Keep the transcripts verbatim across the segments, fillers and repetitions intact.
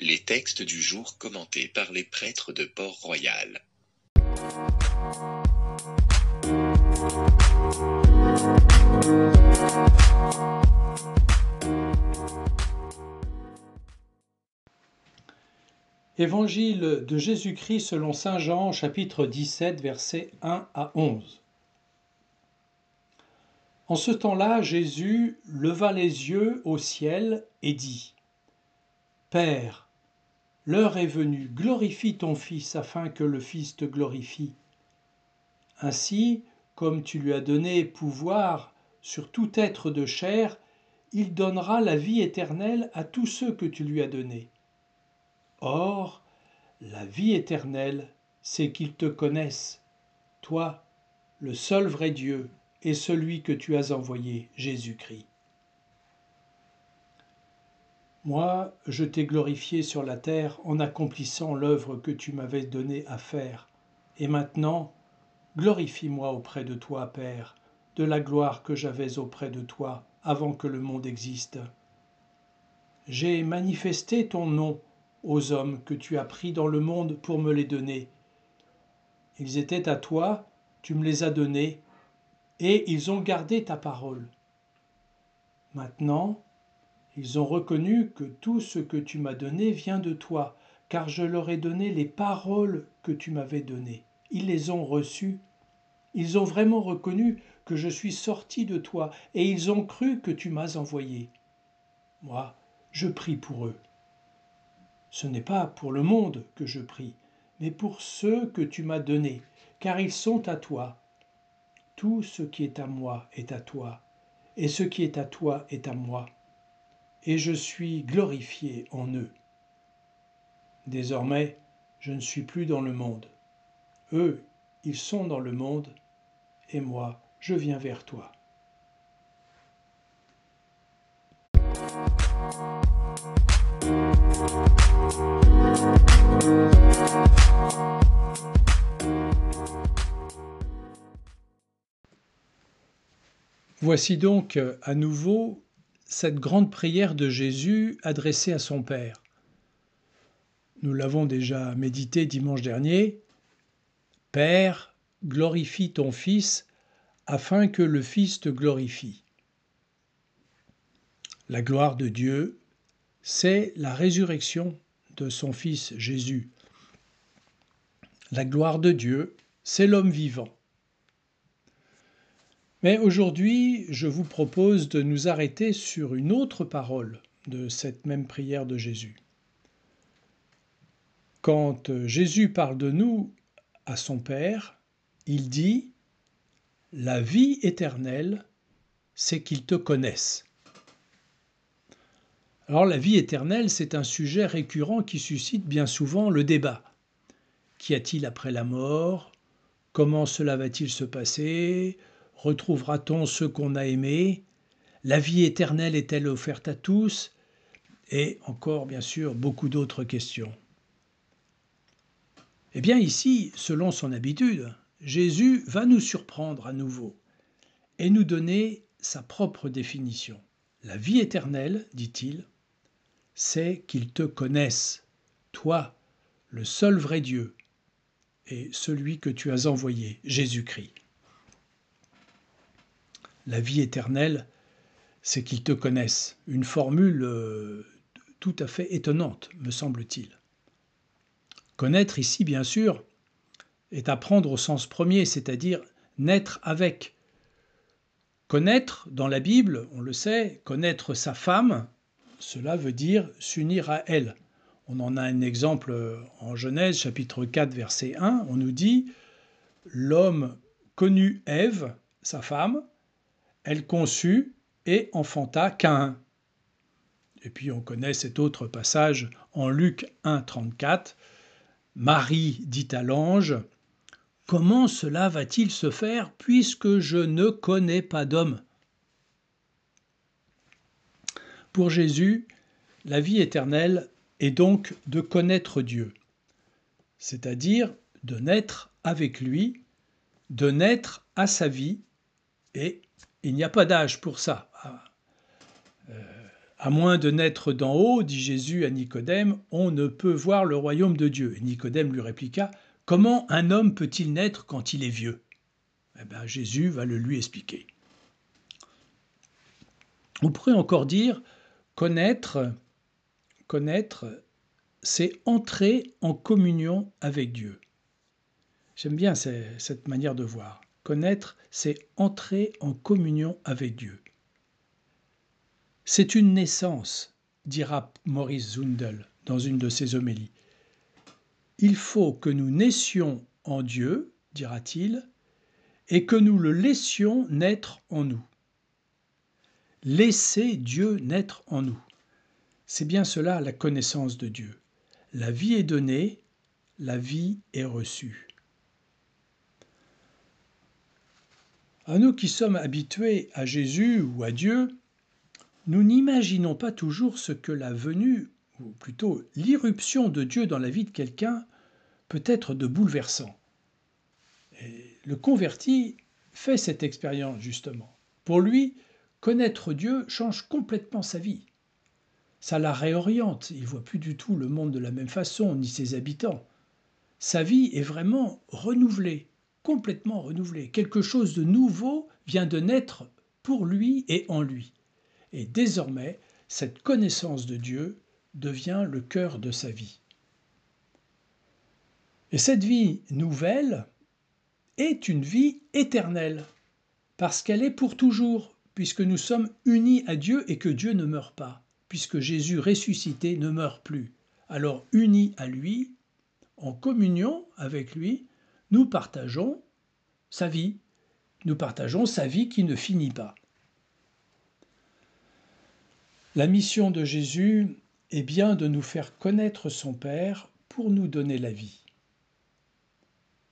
Les textes du jour commentés par les prêtres de Port-Royal. Évangile de Jésus-Christ selon saint Jean, chapitre dix-sept, versets un à onze. En ce temps-là, Jésus leva les yeux au ciel et dit : « Père, l'heure est venue, glorifie ton Fils, afin que le Fils te glorifie. Ainsi, comme tu lui as donné pouvoir sur tout être de chair, il donnera la vie éternelle à tous ceux que tu lui as donnés. Or, la vie éternelle, c'est qu'ils te connaissent, toi, le seul vrai Dieu, et celui que tu as envoyé, Jésus-Christ. Moi, je t'ai glorifié sur la terre en accomplissant l'œuvre que tu m'avais donnée à faire. Et maintenant, glorifie-moi auprès de toi, Père, de la gloire que j'avais auprès de toi avant que le monde existe. J'ai manifesté ton nom aux hommes que tu as pris dans le monde pour me les donner. Ils étaient à toi, tu me les as donnés, et ils ont gardé ta parole. Maintenant, ils ont reconnu que tout ce que tu m'as donné vient de toi, car je leur ai donné les paroles que tu m'avais données. Ils les ont reçues. Ils ont vraiment reconnu que je suis sorti de toi, et ils ont cru que tu m'as envoyé. Moi, je prie pour eux. Ce n'est pas pour le monde que je prie, mais pour ceux que tu m'as donnés, car ils sont à toi. Tout ce qui est à moi est à toi, et ce qui est à toi est à moi. Et je suis glorifié en eux. Désormais, je ne suis plus dans le monde. Eux, ils sont dans le monde, et moi, je viens vers toi. Voici donc à nouveau cette grande prière de Jésus adressée à son Père. Nous l'avons déjà méditée dimanche dernier. « Père, glorifie ton Fils, afin que le Fils te glorifie. » La gloire de Dieu, c'est la résurrection de son Fils Jésus. La gloire de Dieu, c'est l'homme vivant. Mais aujourd'hui, je vous propose de nous arrêter sur une autre parole de cette même prière de Jésus. Quand Jésus parle de nous à son Père, il dit « La vie éternelle, c'est qu'ils te connaissent. » Alors la vie éternelle, c'est un sujet récurrent qui suscite bien souvent le débat. Qu'y a-t-il après la mort? Comment cela va-t-il se passer? Retrouvera-t-on ceux qu'on a aimés? La vie éternelle est-elle offerte à tous? Et encore, bien sûr, beaucoup d'autres questions. Eh bien ici, selon son habitude, Jésus va nous surprendre à nouveau et nous donner sa propre définition. La vie éternelle, dit-il, c'est qu'ils te connaissent, toi, le seul vrai Dieu, et celui que tu as envoyé, Jésus-Christ. La vie éternelle, c'est qu'ils te connaissent. Une formule tout à fait étonnante, me semble-t-il. Connaître ici, bien sûr, est apprendre au sens premier, c'est-à-dire naître avec. Connaître, dans la Bible, on le sait, connaître sa femme, cela veut dire s'unir à elle. On en a un exemple en Genèse, chapitre quatre, verset un, on nous dit « L'homme connut Ève, sa femme, elle conçut et enfanta Caïn. » Et puis on connaît cet autre passage en Luc un, trente-quatre. « Marie dit à l'ange, « Comment cela va-t-il se faire puisque je ne connais pas d'homme ?» Pour Jésus, la vie éternelle est donc de connaître Dieu, c'est-à-dire de naître avec lui, de naître à sa vie, et il n'y a pas d'âge pour ça. À moins de naître d'en haut, dit Jésus à Nicodème, on ne peut voir le royaume de Dieu. Et Nicodème lui répliqua, comment un homme peut-il naître quand il est vieux? Eh bien, Jésus va le lui expliquer. On pourrait encore dire, connaître, connaître, c'est entrer en communion avec Dieu. J'aime bien cette manière de voir. Connaître, c'est entrer en communion avec Dieu. C'est une naissance, dira Maurice Zundel dans une de ses homélies. Il faut que nous naissions en Dieu, dira-t-il, et que nous le laissions naître en nous. Laisser Dieu naître en nous. C'est bien cela la connaissance de Dieu. La vie est donnée, la vie est reçue. À nous qui sommes habitués à Jésus ou à Dieu, nous n'imaginons pas toujours ce que la venue, ou plutôt l'irruption de Dieu dans la vie de quelqu'un, peut être de bouleversant. Et le converti fait cette expérience justement. Pour lui, connaître Dieu change complètement sa vie. Ça la réoriente, il ne voit plus du tout le monde de la même façon, ni ses habitants. Sa vie est vraiment renouvelée, complètement renouvelée. Quelque chose de nouveau vient de naître pour lui et en lui. Et désormais, cette connaissance de Dieu devient le cœur de sa vie. Et cette vie nouvelle est une vie éternelle, parce qu'elle est pour toujours, puisque nous sommes unis à Dieu et que Dieu ne meurt pas, puisque Jésus ressuscité ne meurt plus. Alors unis à lui, en communion avec lui, nous partageons sa vie, nous partageons sa vie qui ne finit pas. La mission de Jésus est bien de nous faire connaître son Père pour nous donner la vie.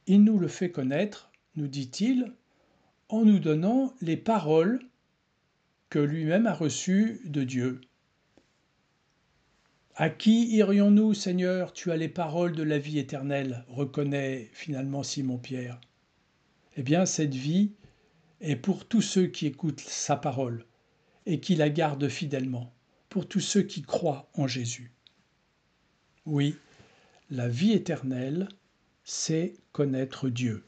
Il nous le fait connaître, nous dit-il, en nous donnant les paroles que lui-même a reçues de Dieu. À qui irions-nous, Seigneur? Tu as les paroles de la vie éternelle, reconnaît finalement Simon-Pierre. Eh bien, cette vie est pour tous ceux qui écoutent sa parole et qui la gardent fidèlement, pour tous ceux qui croient en Jésus. Oui, la vie éternelle, c'est connaître Dieu.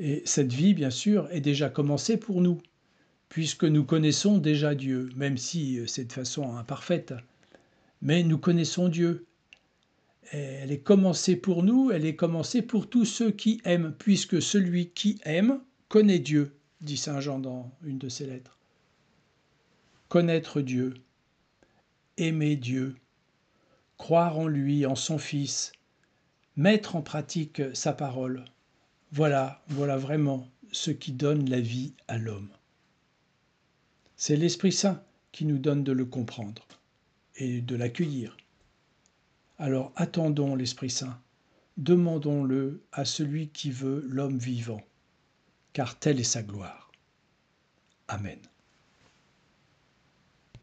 Et cette vie, bien sûr, est déjà commencée pour nous, puisque nous connaissons déjà Dieu, même si c'est de façon imparfaite. Mais nous connaissons Dieu. Et elle est commencée pour nous, elle est commencée pour tous ceux qui aiment, puisque celui qui aime connaît Dieu, dit saint Jean dans une de ses lettres. Connaître Dieu, aimer Dieu, croire en lui, en son Fils, mettre en pratique sa parole, voilà, voilà vraiment ce qui donne la vie à l'homme. C'est l'Esprit Saint qui nous donne de le comprendre et de l'accueillir. Alors attendons l'Esprit Saint, demandons-le à celui qui veut l'homme vivant, car telle est sa gloire. Amen.